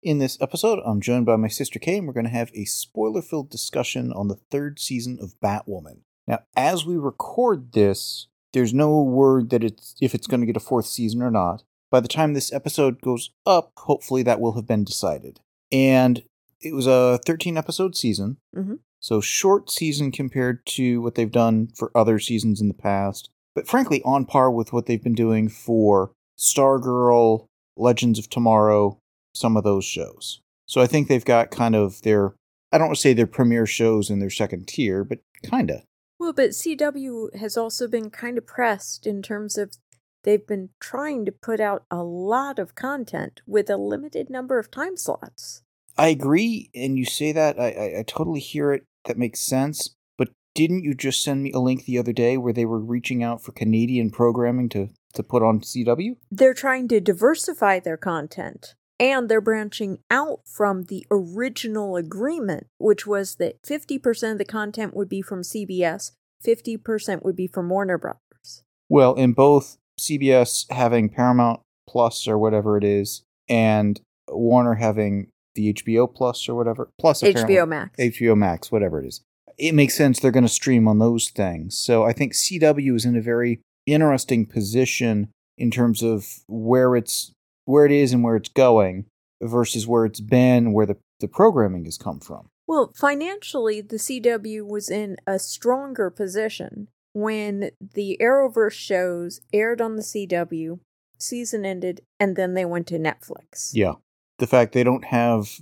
In this episode, I'm joined by my sister Kay, and we're going to have a spoiler-filled discussion on the third season of Batwoman. Now, as we record this, there's no word that if it's going to get a fourth season or not. By the time this episode goes up, hopefully that will have been decided. And it was a 13-episode season, So short season compared to what they've done for other seasons in the past, but frankly on par with what they've been doing for Stargirl, Legends of Tomorrow, some of those shows. So I think they've got kind of their, I don't want to say their premier shows in their second tier, but kind of. Well, but CW has also been kind of pressed in terms of they've been trying to put out a lot of content with a limited number of time slots. I agree, and you say that. I totally hear it. That makes sense. But didn't you just send me a link the other day where they were reaching out for Canadian programming to put on CW? They're trying to diversify their content. And they're branching out from the original agreement, which was that 50% of the content would be from CBS, 50% would be from Warner Brothers. Well, in both CBS having Paramount Plus or whatever it is, and Warner having the HBO Plus or whatever. Plus HBO Max. HBO Max, whatever it is. It makes sense they're going to stream on those things. So I think CW is in a very interesting position in terms of where it is and where it's going versus where it's been, where the programming has come from. Well, financially, the CW was in a stronger position when the Arrowverse shows aired on the CW, season ended, and then they went to Netflix. Yeah. The fact they don't have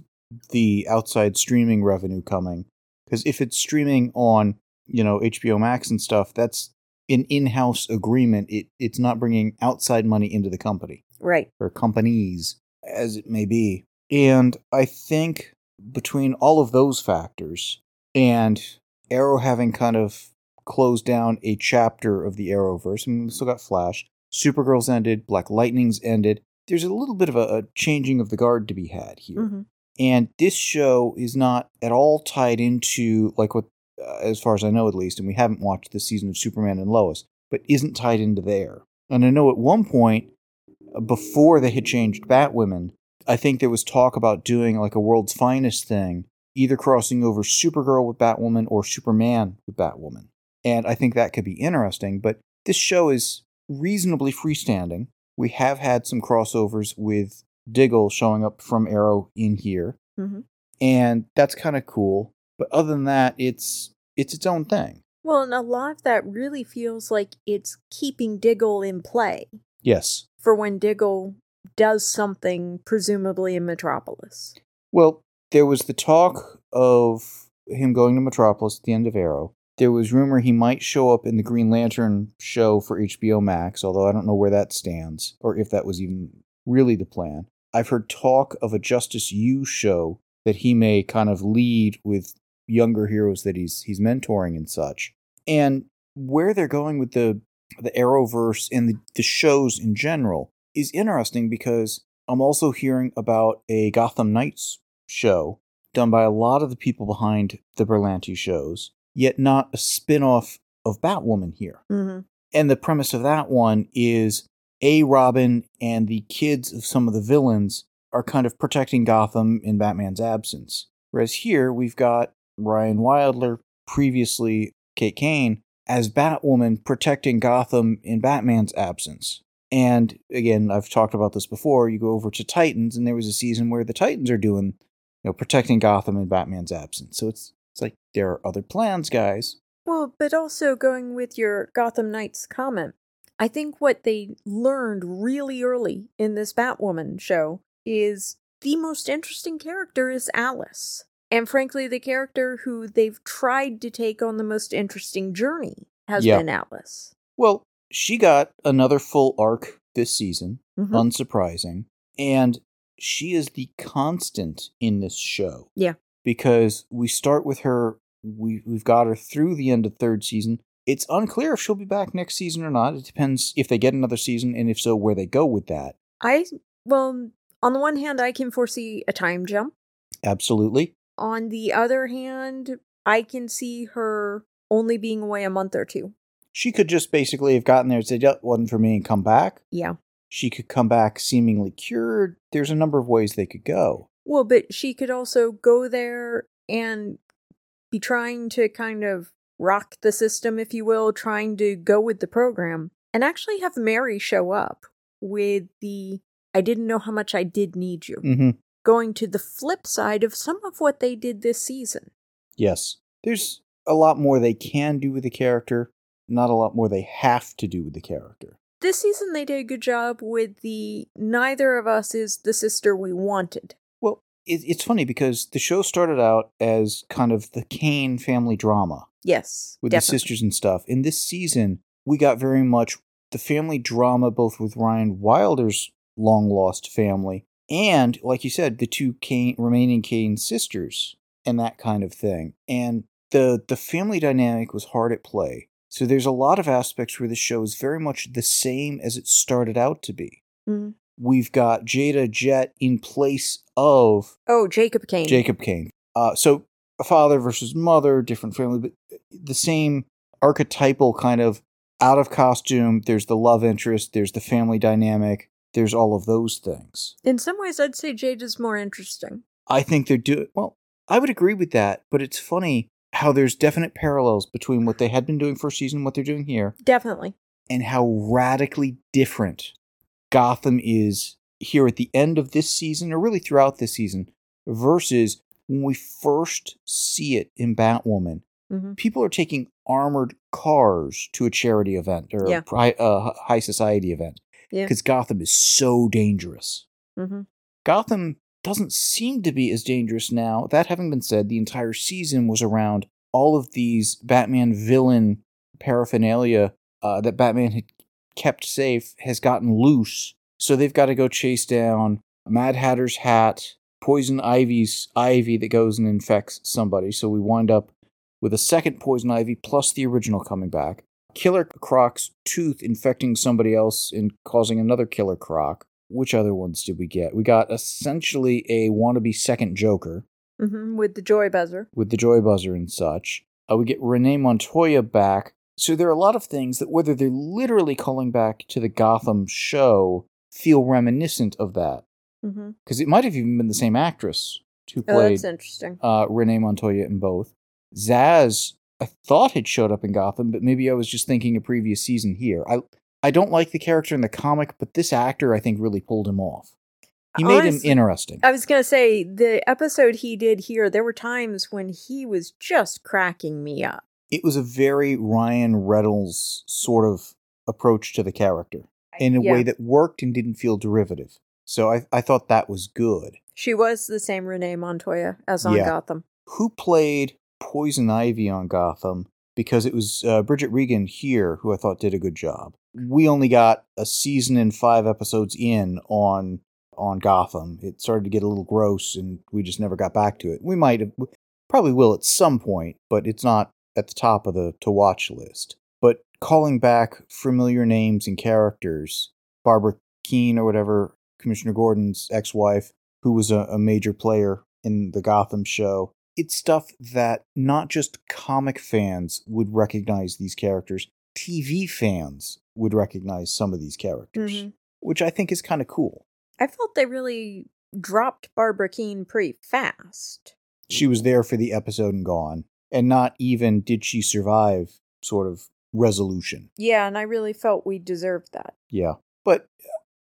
the outside streaming revenue coming, because if it's streaming on, HBO Max and stuff, that's an in-house agreement. It's not bringing outside money into the company. Right. Or companies, as it may be. And I think between all of those factors and Arrow having kind of closed down a chapter of the Arrowverse, and we've still got Flash, Supergirl's ended, Black Lightning's ended, there's a little bit of a changing of the guard to be had here. Mm-hmm. And this show is not at all tied into, like what, as far as I know at least, and we haven't watched this season of Superman and Lois, but isn't tied into there. And I know at one point, before they had changed Batwoman, I think there was talk about doing like a World's Finest thing, either crossing over Supergirl with Batwoman or Superman with Batwoman. And I think that could be interesting, but this show is reasonably freestanding. We have had some crossovers with Diggle showing up from Arrow in here, And that's kind of cool. But other than that, it's its own thing. Well, and a lot of that really feels like it's keeping Diggle in play. Yes. For when Diggle does something, presumably in Metropolis. Well, there was the talk of him going to Metropolis at the end of Arrow. There was rumor he might show up in the Green Lantern show for HBO Max, although I don't know where that stands, or if that was even really the plan. I've heard talk of a Justice U show that he may kind of lead with younger heroes that he's mentoring and such. And where they're going with the Arrowverse and the shows in general is interesting because I'm also hearing about a Gotham Knights show done by a lot of the people behind the Berlanti shows, yet not a spinoff of Batwoman here. Mm-hmm. And the premise of that one is a Robin and the kids of some of the villains are kind of protecting Gotham in Batman's absence. Whereas here we've got Ryan Wilder, previously Kate Kane, as Batwoman protecting Gotham in Batman's absence. And again, I've talked about this before, you go over to Titans, and there was a season where the Titans are doing, protecting Gotham in Batman's absence. So it's like, there are other plans, guys. Well, but also going with your Gotham Knights comment, I think what they learned really early in this Batwoman show is the most interesting character is Alice. And frankly, the character who they've tried to take on the most interesting journey has been Alice. Well, she got another full arc this season, unsurprising, and she is the constant in this show. Yeah. because we start with her. We've got her through the end of third season. It's unclear if she'll be back next season or not. It depends if they get another season, and if so, where they go with that. Well, on the one hand, I can foresee a time jump. Absolutely. On the other hand, I can see her only being away a month or two. She could just basically have gotten there and said, yep, wasn't for me, and come back. Yeah. She could come back seemingly cured. There's a number of ways they could go. Well, but she could also go there and be trying to kind of rock the system, if you will, trying to go with the program, and actually have Mary show up with the, I didn't know how much I did need you. Mm-hmm. Going to the flip side of some of what they did this season. Yes. There's a lot more they can do with the character, not a lot more they have to do with the character. This season they did a good job with the neither of us is the sister we wanted. Well, it's funny because the show started out as kind of the Kane family drama. Yes, with definitely. The sisters and stuff. In this season, we got very much the family drama, both with Ryan Wilder's long-lost family and, like you said, the two remaining Kane sisters and that kind of thing. And the family dynamic was hard at play. So there's a lot of aspects where the show is very much the same as it started out to be. Mm-hmm. We've got Jada Jet in place of... Oh, Jacob Kane. Jacob Kane. So a father versus mother, different family, but the same archetypal kind of out of costume. There's the love interest. There's the family dynamic. There's all of those things. In some ways, I'd say Jada's more interesting. I think they're doing... Well, I would agree with that, but it's funny... how there's definite parallels between what they had been doing first season and what they're doing here. Definitely. And how radically different Gotham is here at the end of this season, or really throughout this season, versus when we first see it in Batwoman. Mm-hmm. People are taking armored cars to a charity event or a high society event because Gotham is so dangerous. Mm-hmm. Gotham doesn't seem to be as dangerous now. That having been said, the entire season was around all of these Batman villain paraphernalia that Batman had kept safe has gotten loose. So they've got to go chase down Mad Hatter's hat, Poison Ivy's ivy that goes and infects somebody. So we wind up with a second Poison Ivy plus the original coming back. Killer Croc's tooth infecting somebody else and causing another Killer Croc. Which other ones did we get? We got essentially a wannabe second Joker. Mm-hmm, with the Joy Buzzer. With the Joy Buzzer and such. We get Renee Montoya back. So there are a lot of things that, whether they're literally calling back to the Gotham show, feel reminiscent of that. Because it might have even been the same actress who played that's interesting. Renee Montoya in both. Zaz, I thought had showed up in Gotham, but maybe I was just thinking a previous season here. I don't like the character in the comic, but this actor, I think, really pulled him off. He made him interesting. I was going to say, the episode he did here, there were times when he was just cracking me up. It was a very Ryan Reynolds sort of approach to the character in a way that worked and didn't feel derivative. So I thought that was good. She was the same Renee Montoya as on Gotham. Who played Poison Ivy on Gotham? Because it was Bridget Regan here who I thought did a good job. We only got a season and 5 episodes in on Gotham. It started to get a little gross, and we just never got back to it. We might have, probably will at some point, but it's not at the top of the to-watch list. But calling back familiar names and characters, Barbara Kean or whatever, Commissioner Gordon's ex-wife, who was a major player in the Gotham show, it's stuff that not just comic fans would recognize these characters, TV fans would recognize some of these characters, which I think is kind of cool. I felt they really dropped Barbara Kean pretty fast. She was there for the episode and gone, and not even did she survive sort of resolution. Yeah, and I really felt we deserved that. Yeah, but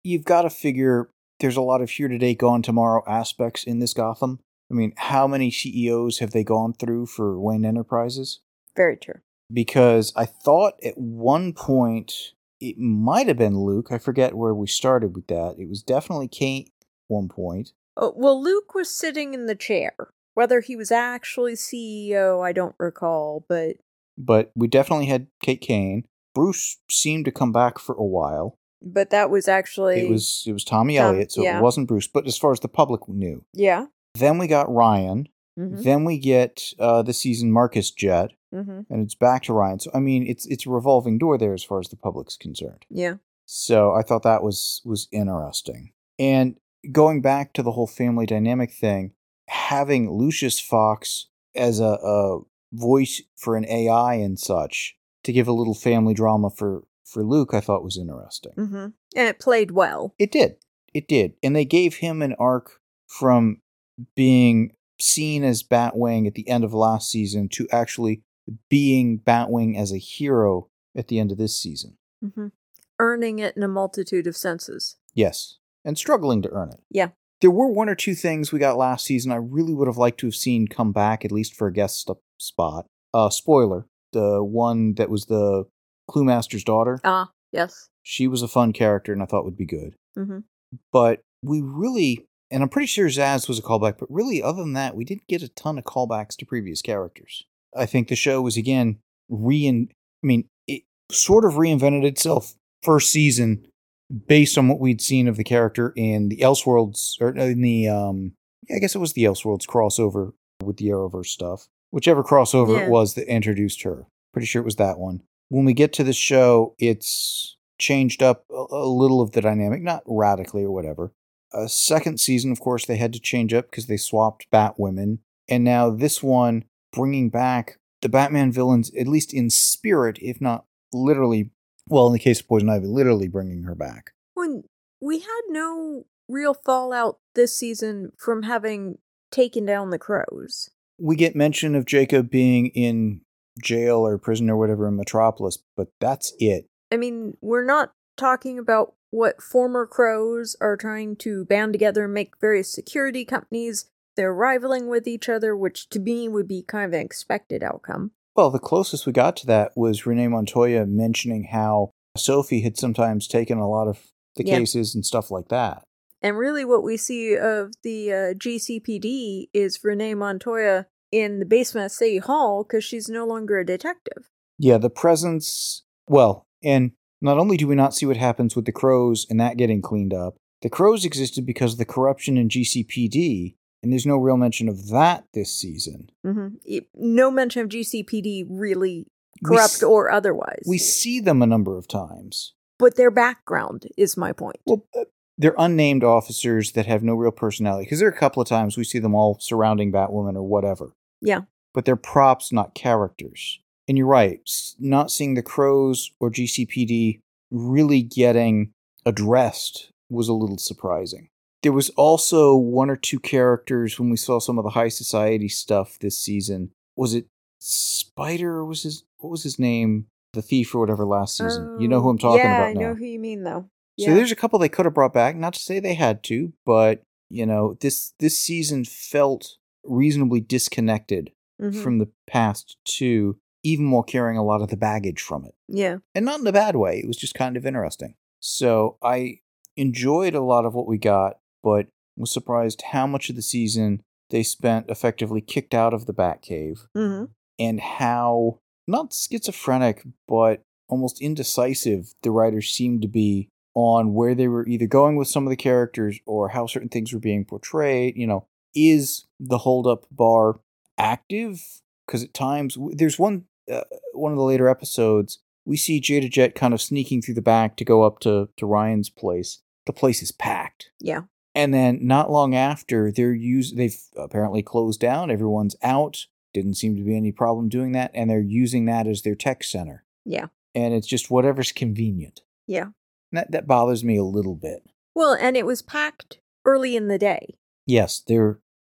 you've got to figure there's a lot of here today, gone tomorrow aspects in this Gotham. I mean, how many CEOs have they gone through for Wayne Enterprises? Very true. Because I thought at one point it might have been Luke. I forget where we started with that. It was definitely Kate at one point. Oh, well, Luke was sitting in the chair. Whether he was actually CEO, I don't recall, but... But we definitely had Kate Kane. Bruce seemed to come back for a while. But that was actually... It was Tommy Elliott, so it wasn't Bruce, but as far as the public knew. Yeah. Then we got Ryan, Mm-hmm. Then we get this season Marcus Jet, mm-hmm. and it's back to Ryan. So, I mean, it's a revolving door there as far as the public's concerned. Yeah. So I thought that was interesting. And going back to the whole family dynamic thing, having Lucius Fox as a voice for an AI and such to give a little family drama for Luke, I thought was interesting. Mm-hmm. And it played well. It did. It did. And they gave him an arc from being seen as Batwing at the end of last season to actually being Batwing as a hero at the end of this season. Mm-hmm. Earning it in a multitude of senses. Yes. And struggling to earn it. Yeah. There were one or two things we got last season I really would have liked to have seen come back, at least for a guest spot. Spoiler, the one that was the Cluemaster's daughter. Ah, yes. She was a fun character and I thought would be good. Mm-hmm. But we really, and I'm pretty sure Zaz was a callback, but really other than that, we didn't get a ton of callbacks to previous characters. I think the show was, again, it sort of reinvented itself first season based on what we'd seen of the character in the Elseworlds, or in the, I guess it was the Elseworlds crossover with the Arrowverse stuff. Whichever crossover it was that introduced her. Pretty sure it was that one. When we get to the show, it's changed up a little of the dynamic, not radically or whatever. Second season, of course, they had to change up because they swapped Batwoman. And now this one, bringing back the Batman villains, at least in spirit, if not literally, well, in the case of Poison Ivy, literally bringing her back. When we had no real fallout this season from having taken down the Crows. We get mention of Jacob being in jail or prison or whatever in Metropolis, but that's it. I mean, we're not talking about what former Crows are trying to band together and make various security companies. They're rivaling with each other, which to me would be kind of an expected outcome. Well, the closest we got to that was Renee Montoya mentioning how Sophie had sometimes taken a lot of the cases and stuff like that. And really what we see of the GCPD is Renee Montoya in the basement of City Hall because she's no longer a detective. Yeah, the presence... Well, and not only do we not see what happens with the Crows and that getting cleaned up, the Crows existed because of the corruption in GCPD, and there's no real mention of that this season. Mm-hmm. No mention of GCPD really corrupt or otherwise. We see them a number of times. But their background is my point. Well, they're unnamed officers that have no real personality. Because there are a couple of times we see them all surrounding Batwoman or whatever. Yeah. But they're props, not characters. And you're right. Not seeing the Crows or GCPD really getting addressed was a little surprising. There was also one or two characters when we saw some of the high society stuff this season. Was it Spider? Or what was his name? The thief or whatever last season. You know who I'm talking about now. Yeah, I know who you mean, though. So there's a couple they could have brought back, not to say they had to, but, you know, this season felt reasonably disconnected from the past two, even while carrying a lot of the baggage from it. Yeah. And not in a bad way. It was just kind of interesting. So I enjoyed a lot of what we got, but was surprised how much of the season they spent effectively kicked out of the Batcave and how, not schizophrenic, but almost indecisive the writers seemed to be on where they were either going with some of the characters or how certain things were being portrayed. You know, is the holdup bar active? Because at times, there's one of the later episodes, we see Jada Jet kind of sneaking through the back to go up to Ryan's place. The place is packed. Yeah. And then not long after, they've apparently closed down. Everyone's out. Didn't seem to be any problem doing that. And they're using that as their tech center. Yeah. And it's just whatever's convenient. Yeah. That bothers me a little bit. Well, and it was packed early in the day. Yes,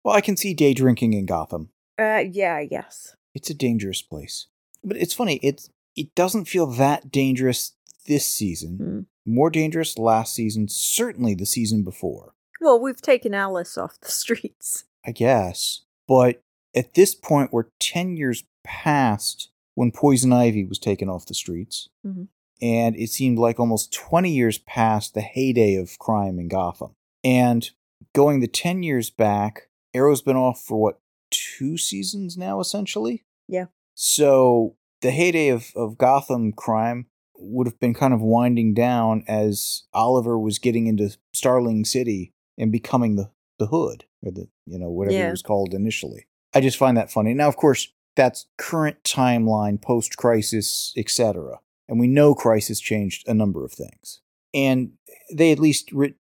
I can see day drinking in Gotham. Yes. It's a dangerous place. But it's funny, it doesn't feel that dangerous this season. Mm. More dangerous last season, certainly the season before. Well, we've taken Alice off the streets. I guess. But at this point, we're 10 years past when Poison Ivy was taken off the streets. Mm-hmm. And it seemed like almost 20 years past the heyday of crime in Gotham. And going the 10 years back, Arrow's been off for, what, 2 seasons now, essentially? Yeah. So the heyday of Gotham crime would have been kind of winding down as Oliver was getting into Starling City and becoming the Hood, or the, you know, whatever it was called initially. I just find that funny. Now, of course, that's current timeline, post-crisis, etc. And we know Crisis changed a number of things. And they at least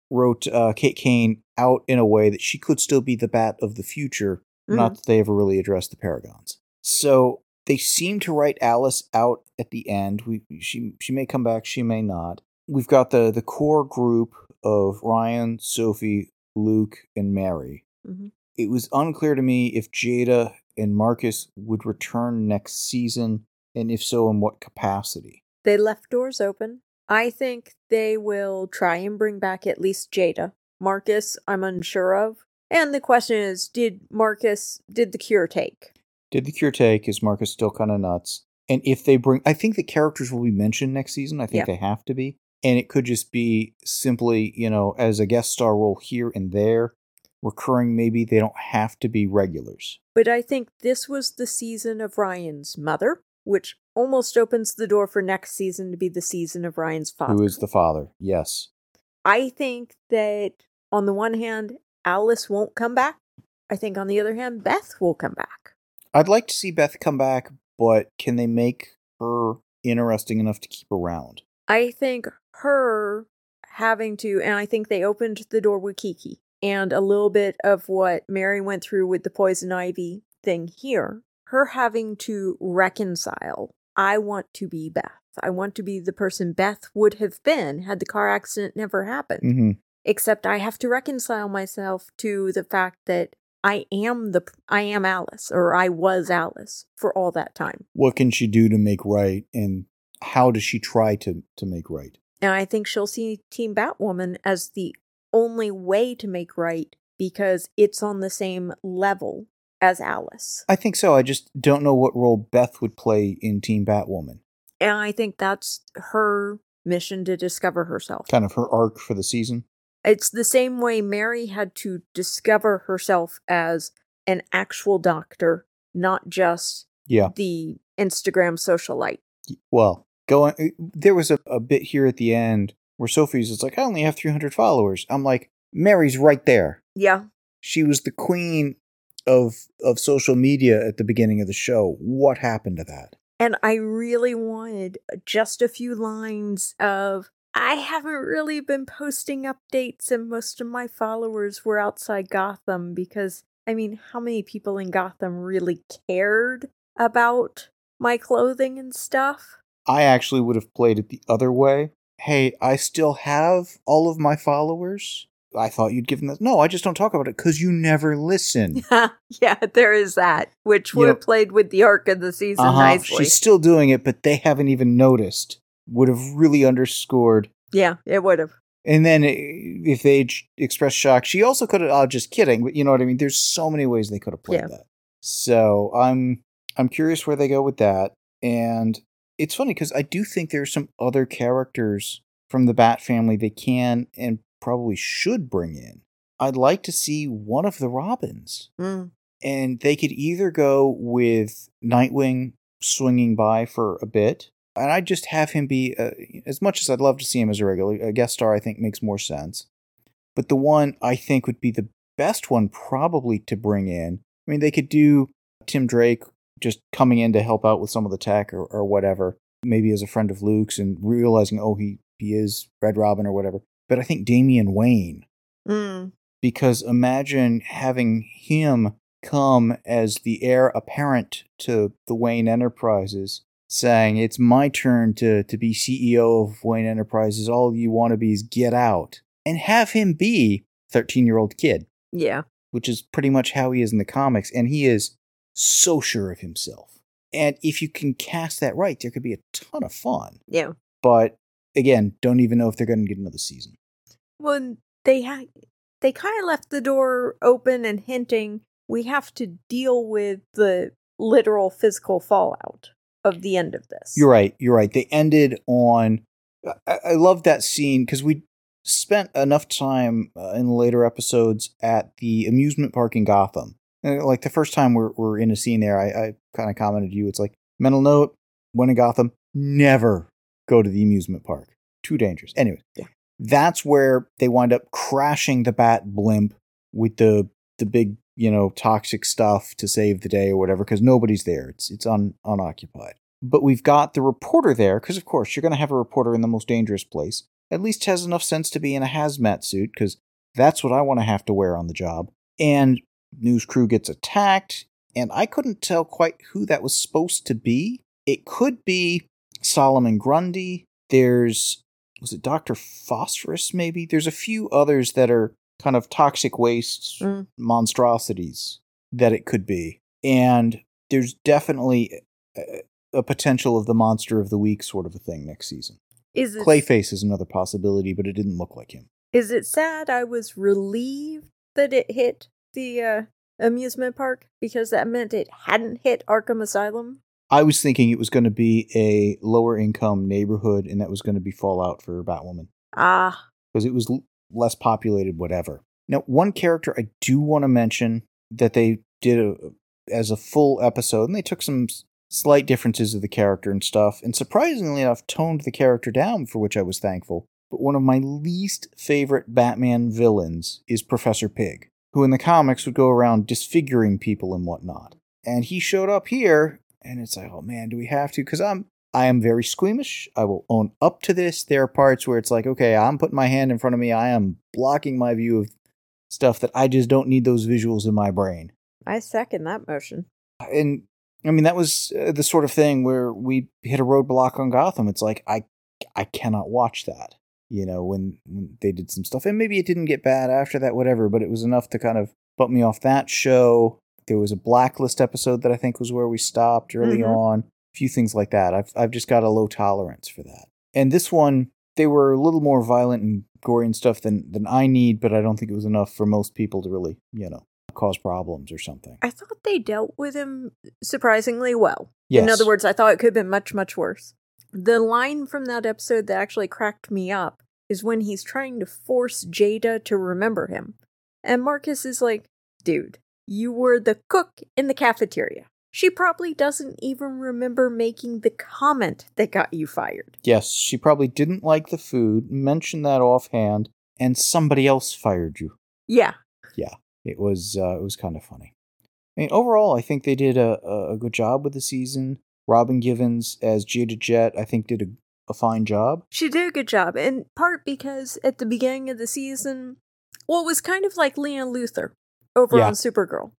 wrote Kate Kane out in a way that she could still be the Bat of the future, not that they ever really addressed the Paragons. So they seem to write Alice out at the end. She may come back, she may not. We've got the core group of Ryan, Sophie, Luke, and Mary. Mm-hmm. It was unclear to me if Jada and Marcus would return next season, and if so, in what capacity. They left doors open. I think they will try and bring back at least Jada. Marcus, I'm unsure of. And the question is, did the cure take? Did the cure take? Is Marcus still kind of nuts? And if they I think the characters will be mentioned next season. I think they have to be. And it could just be simply, as a guest star role here and there, recurring maybe. They don't have to be regulars. But I think this was the season of Ryan's mother, which almost opens the door for next season to be the season of Ryan's father. Who is the father, yes. I think that, on the one hand, Alice won't come back. I think, on the other hand, Beth will come back. I'd like to see Beth come back, but can they make her interesting enough to keep around? I think her having to, and I think they opened the door with Kiki, and a little bit of what Mary went through with the Poison Ivy thing here. Her having to reconcile, I want to be Beth. I want to be the person Beth would have been had the car accident never happened. Mm-hmm. Except I have to reconcile myself to the fact that I am Alice, or I was Alice for all that time. What can she do to make right, and how does she try to make right? And I think she'll see Team Batwoman as the only way to make right, because it's on the same level as Alice. I think so. I just don't know what role Beth would play in Team Batwoman. And I think that's her mission to discover herself. Kind of her arc for the season. It's the same way Mary had to discover herself as an actual doctor, not just the Instagram socialite. Well, there was a bit here at the end where Sophie's is like, I only have 300 followers. I'm like, Mary's right there. Yeah. She was the queen of social media at the beginning of the show. What happened to that? And I really wanted just a few lines of, I haven't really been posting updates and most of my followers were outside Gotham, because, I mean, how many people in Gotham really cared about my clothing and stuff? I actually would have played it the other way. Hey, I still have all of my followers. I thought you'd give them that. No, I just don't talk about it because you never listen. Yeah, there is that, which would have played with the arc of the season nicely. She's still doing it, but they haven't even noticed. Would have really underscored. Yeah, it would have. And then if they expressed shock, she also could have, just kidding, but you know what I mean? There's so many ways they could have played that. So I'm curious where they go with that. And it's funny because I do think there are some other characters from the Bat family they can and probably should bring in. I'd like to see one of the Robins. Mm. And they could either go with Nightwing swinging by for a bit, and I'd just have him be, as much as I'd love to see him as a regular, a guest star I think makes more sense. But the one I think would be the best one probably to bring in, I mean, they could do Tim Drake just coming in to help out with some of the tech or whatever, maybe as a friend of Luke's and realizing, he is Red Robin or whatever. But I think Damian Wayne, because imagine having him come as the heir apparent to the Wayne Enterprises, saying, it's my turn to be CEO of Wayne Enterprises. All you want to be is get out. And have him be 13-year-old kid. Yeah. Which is pretty much how he is in the comics. And he is so sure of himself. And if you can cast that right, there could be a ton of fun. Yeah. But again, don't even know if they're going to get another season. Well, they kind of left the door open and hinting, we have to deal with the literal physical fallout of the end of this. You're right. They ended on, I love that scene because we spent enough time in later episodes at the amusement park in Gotham. And like the first time we're in a scene there, I kind of commented to you, it's like, mental note, when in Gotham, never go to the amusement park. Too dangerous. Anyway, that's where they wind up crashing the Bat blimp with the big you know, toxic stuff to save the day or whatever, because nobody's there. It's unoccupied. But we've got the reporter there, because of course you're going to have a reporter in the most dangerous place. At least has enough sense to be in a hazmat suit, because that's what I want to have to wear on the job. And news crew gets attacked, and I couldn't tell quite who that was supposed to be. It could be Solomon Grundy. Was it Dr. Phosphorus, maybe? There's a few others that are kind of toxic waste monstrosities that it could be. And there's definitely a potential of the monster of the week sort of a thing next season. Clayface is another possibility, but it didn't look like him. Is it sad? I was relieved that it hit the amusement park, because that meant it hadn't hit Arkham Asylum. I was thinking it was going to be a lower income neighborhood, and that was going to be fallout for Batwoman. Ah. Because it was less populated, whatever. Now, one character I do want to mention that they did as a full episode, and they took some slight differences of the character and stuff, and surprisingly enough, toned the character down, for which I was thankful. But one of my least favorite Batman villains is Professor Pig, who in the comics would go around disfiguring people and whatnot. And he showed up here, and it's like, oh man, do we have to? Because I am very squeamish. I will own up to this. There are parts where it's like, okay, I'm putting my hand in front of me. I am blocking my view of stuff that I just don't need those visuals in my brain. I second that motion. And I mean, that was the sort of thing where we hit a roadblock on Gotham. It's like, I cannot watch that, you know, when they did some stuff. And maybe it didn't get bad after that, whatever, but it was enough to kind of bump me off that show. There was a Blacklist episode that I think was where we stopped early on. A few things like that. I've just got a low tolerance for that. And this one, they were a little more violent and gory and stuff than I need, but I don't think it was enough for most people to really, you know, cause problems or something. I thought they dealt with him surprisingly well. Yes. In other words, I thought it could have been much, much worse. The line from that episode that actually cracked me up is when he's trying to force Jada to remember him. And Marcus is like, dude, you were the cook in the cafeteria. She probably doesn't even remember making the comment that got you fired. Yes, she probably didn't like the food, mentioned that offhand, and somebody else fired you. Yeah. Yeah. It was kind of funny. I mean, overall, I think they did a good job with the season. Robin Givens as Jada Jet, I think, did a fine job. She did a good job, in part because at the beginning of the season, well, it was kind of like Leon Luthor over on Supergirl.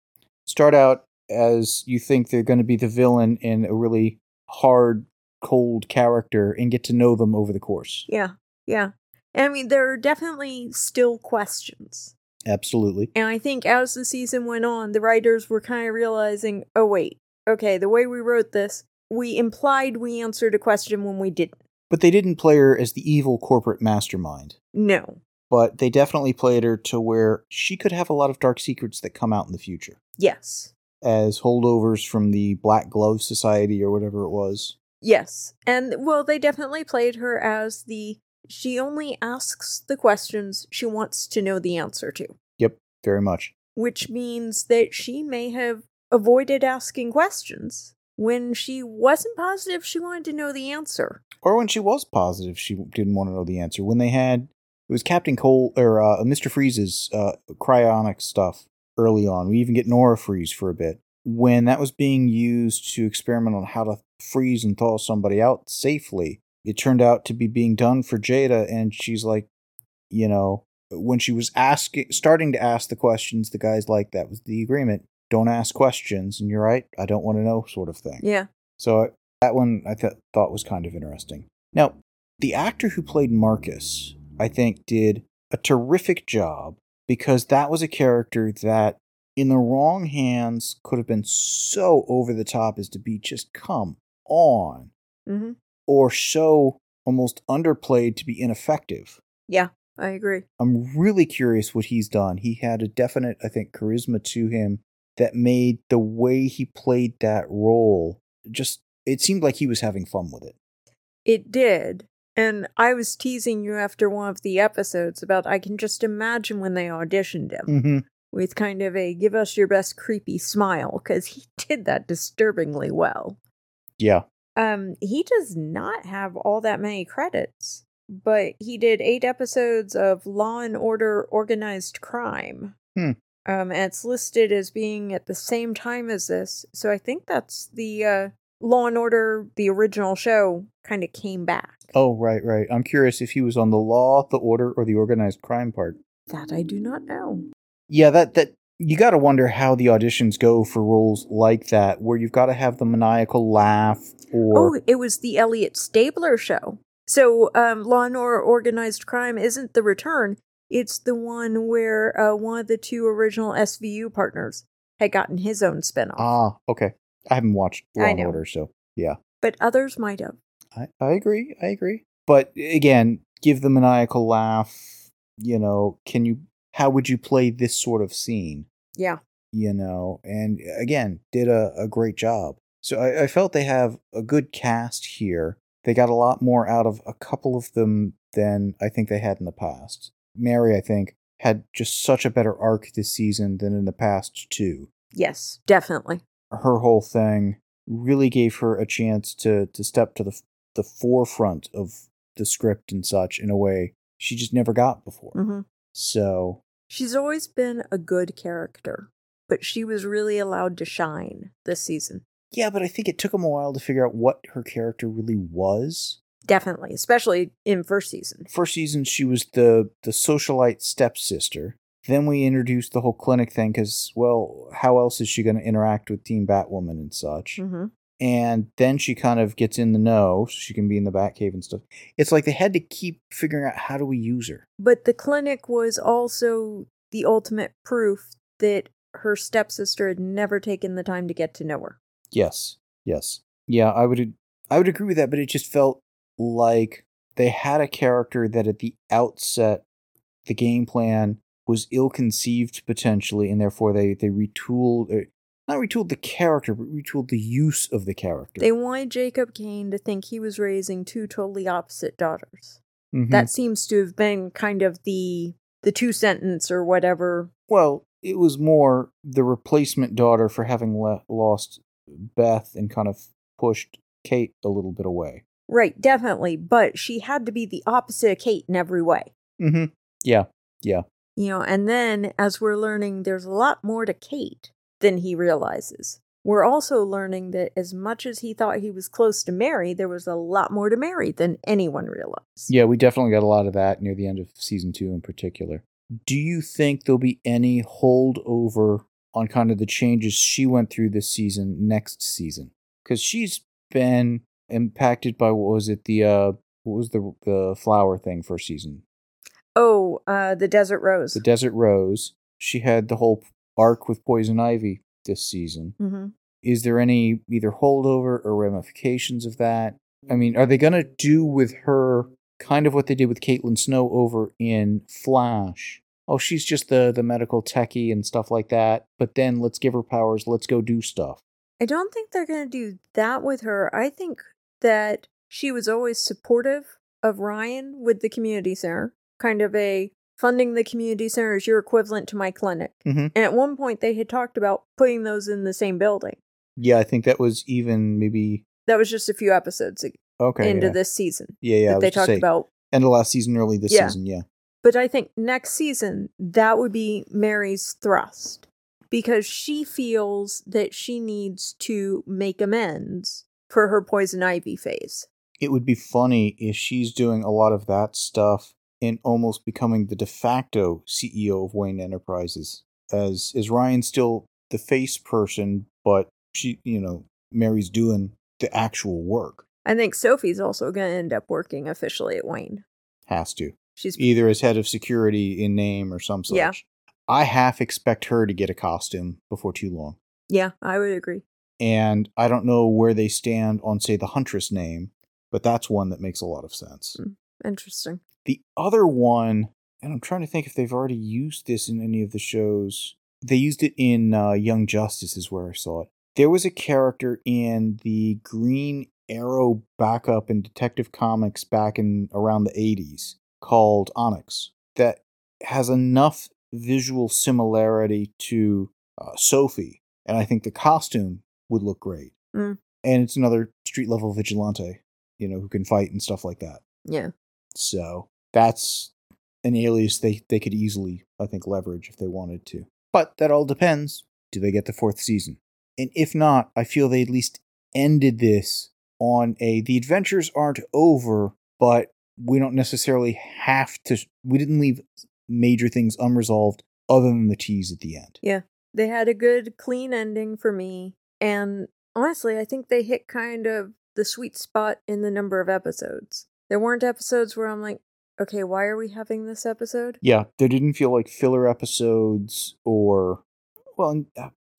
Start out as you think they're going to be the villain in a really hard, cold character and get to know them over the course. Yeah, yeah. And I mean, there are definitely still questions. Absolutely. And I think as the season went on, the writers were kind of realizing, oh wait, okay, the way we wrote this, we implied we answered a question when we didn't. But they didn't play her as the evil corporate mastermind. No. But they definitely played her to where she could have a lot of dark secrets that come out in the future. Yes. As holdovers from the Black Glove Society or whatever it was. Yes. And, well, they definitely played her as she only asks the questions she wants to know the answer to. Yep, very much. Which means that she may have avoided asking questions when she wasn't positive she wanted to know the answer. Or when she was positive she didn't want to know the answer. When they had, it was Captain Cole, or Mr. Freeze's cryonic stuff early on. We even get Nora Freeze for a bit. When that was being used to experiment on how to freeze and thaw somebody out safely, it turned out to be being done for Jada, and she's like, you know, when she was starting to ask the questions, the guy's like, that was the agreement. Don't ask questions, and you're right, I don't want to know, sort of thing. Yeah. So that one I thought was kind of interesting. Now, the actor who played Marcus, I think, did a terrific job, because that was a character that, in the wrong hands, could have been so over the top as to be just, come on. Mm-hmm. Or so almost underplayed to be ineffective. Yeah, I agree. I'm really curious what he's done. He had a definite, I think, charisma to him that made the way he played that role just, it seemed like he was having fun with it. It did. And I was teasing you after one of the episodes about, I can just imagine when they auditioned him with kind of a give us your best creepy smile, because he did that disturbingly well. Yeah. He does not have all that many credits, but he did 8 episodes of Law and Order Organized Crime. And it's listed as being at the same time as this. So I think that's the Law & Order, the original show, kind of came back. Oh, right. I'm curious if he was on the Law, the Order, or the Organized Crime part. That I do not know. Yeah, that you got to wonder how the auditions go for roles like that, where you've got to have the maniacal laugh or... Oh, it was the Elliot Stabler show. So Law & Order, Organized Crime isn't the return. It's the one where one of the two original SVU partners had gotten his own spinoff. Ah, okay. I haven't watched Law & Order, so yeah. But others might have. I agree. But again, give the maniacal laugh, how would you play this sort of scene? Yeah. And again, did a great job. So I felt they have a good cast here. They got a lot more out of a couple of them than I think they had in the past. Mary, I think, had just such a better arc this season than in the past two. Yes, definitely. Her whole thing really gave her a chance to step to the forefront of the script and such in a way she just never got before. Mm-hmm. So she's always been a good character, but she was really allowed to shine this season. Yeah, but I think it took them a while to figure out what her character really was. Definitely, especially in first season. First season, she was the socialite stepsister. Then we introduced the whole clinic thing because, well, how else is she going to interact with Team Batwoman and such? Mm-hmm. And then she kind of gets in the know, so she can be in the Batcave and stuff. It's like they had to keep figuring out how do we use her. But the clinic was also the ultimate proof that her stepsister had never taken the time to get to know her. Yes. Yeah, I would agree with that, but it just felt like they had a character that at the outset, the game plan was ill-conceived potentially, and therefore they not retooled the character, but retooled the use of the character. They wanted Jacob Kane to think he was raising two totally opposite daughters. Mm-hmm. That seems to have been kind of the two-sentence or whatever. Well, it was more the replacement daughter for having lost Beth and kind of pushed Kate a little bit away. Right, definitely, but she had to be the opposite of Kate in every way. Mm-hmm. Yeah. And then, as we're learning, there's a lot more to Kate than he realizes. We're also learning that as much as he thought he was close to Mary, there was a lot more to Mary than anyone realized. Yeah, we definitely got a lot of that near the end of season 2 in particular. Do you think there'll be any holdover on kind of the changes she went through this season next season? Because she's been impacted by the flower thing first season? Oh, the Desert Rose. The Desert Rose. She had the whole arc with Poison Ivy this season. Mm-hmm. Is there any either holdover or ramifications of that? I mean, are they going to do with her kind of what they did with Caitlin Snow over in Flash? Oh, she's just the medical techie and stuff like that. But then let's give her powers. Let's go do stuff. I don't think they're going to do that with her. I think that she was always supportive of Ryan with the community center, kind of a funding the community center is your equivalent to my clinic. Mm-hmm. And at one point they had talked about putting those in the same building. Yeah, I think that was even maybe... That was just a few episodes into this season. Yeah. That they talked about. End of last season, early this season, yeah. But I think next season, that would be Mary's thrust. Because she feels that she needs to make amends for her Poison Ivy phase. It would be funny if she's doing a lot of that stuff and almost becoming the de facto CEO of Wayne Enterprises. As Ryan's still the face person, but she, Mary's doing the actual work. I think Sophie's also going to end up working officially at Wayne. Has to. She's either as head of security in name or some such. Yeah. I half expect her to get a costume before too long. Yeah, I would agree. And I don't know where they stand on, say, the Huntress name, but that's one that makes a lot of sense. Interesting. The other one, and I'm trying to think if they've already used this in any of the shows. They used it in Young Justice is where I saw it. There was a character in the Green Arrow backup in Detective Comics back in around the 80s called Onyx that has enough visual similarity to Sophie, and I think the costume would look great. Mm. And it's another street-level vigilante, who can fight and stuff like that. Yeah. So that's an alias they could easily, I think, leverage if they wanted to. But that all depends. Do they get the fourth season? And if not, I feel they at least ended this on a, the adventures aren't over, but we don't necessarily have to, we didn't leave major things unresolved other than the tease at the end. Yeah. They had a good, clean ending for me. And honestly, I think they hit kind of the sweet spot in the number of episodes. There weren't episodes where I'm like, okay, why are we having this episode? Yeah, there didn't feel like filler episodes or... Well,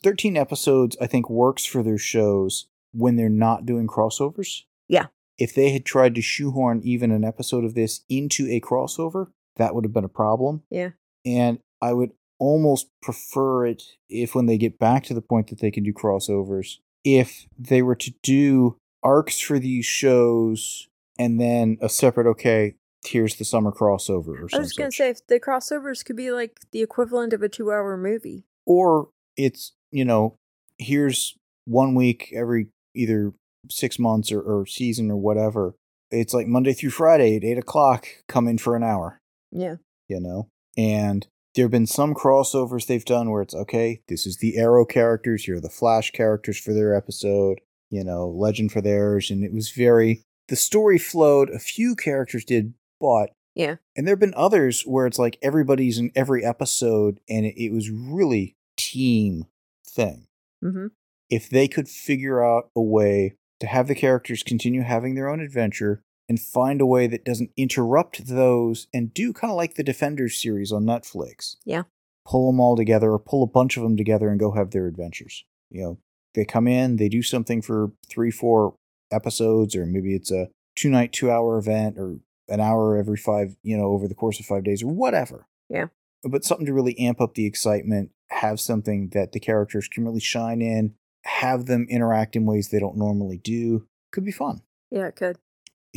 13 episodes, I think, works for their shows when they're not doing crossovers. Yeah. If they had tried to shoehorn even an episode of this into a crossover, that would have been a problem. Yeah. And I would almost prefer it if when they get back to the point that they can do crossovers, if they were to do arcs for these shows and then a separate, okay, here's the summer crossover or something. I was going to say, if the crossovers could be like the equivalent of a 2-hour movie. Or it's, you know, here's 1 week every either 6 months or season or whatever. It's like Monday through Friday at 8 o'clock, come in for an hour. Yeah. You know? And there have been some crossovers they've done where it's, okay, this is the Arrow characters, here are the Flash characters for their episode, you know, Legend for theirs, and it was very, the story flowed, a few characters did, but... Yeah. And there have been others where it's like everybody's in every episode, and it was really team thing. Mm-hmm. If they could figure out a way to have the characters continue having their own adventure, and find a way that doesn't interrupt those, and do kind of like the Defenders series on Netflix. Yeah. Pull them all together, or pull a bunch of them together and go have their adventures. You know, they come in, they do something for 3-4 episodes, or maybe it's a 2-night, 2-hour event, or an hour every 5, you know, over the course of 5 days, or whatever. Yeah. But something to really amp up the excitement, have something that the characters can really shine in, have them interact in ways they don't normally do. Could be fun. Yeah, it could.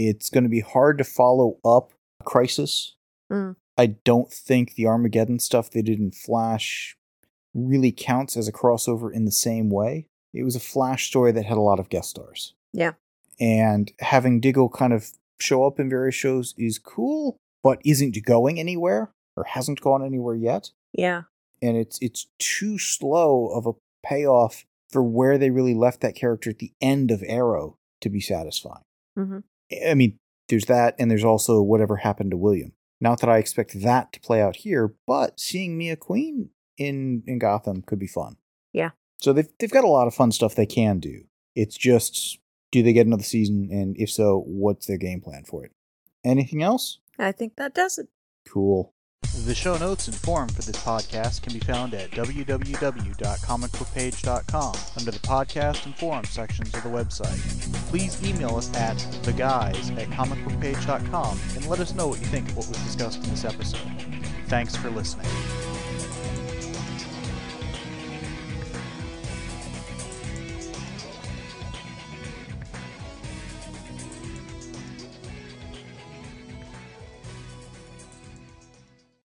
It's going to be hard to follow up Crisis. Mm. I don't think the Armageddon stuff they did in Flash really counts as a crossover in the same way. It was a Flash story that had a lot of guest stars. Yeah. And having Diggle kind of show up in various shows is cool, but isn't going anywhere or hasn't gone anywhere yet. Yeah. And it's too slow of a payoff for where they really left that character at the end of Arrow to be satisfying. Mm-hmm. I mean, there's that, and there's also whatever happened to William. Not that I expect that to play out here, but seeing Mia Queen in Gotham could be fun. Yeah. So they've got a lot of fun stuff they can do. It's just, do they get another season? And if so, what's their game plan for it? Anything else? I think that does it. Cool. The show notes and forum for this podcast can be found at www.comicbookpage.com under the podcast and forum sections of the website. Please email us at theguys@comicbookpage.com and let us know what you think of what was discussed in this episode. Thanks for listening.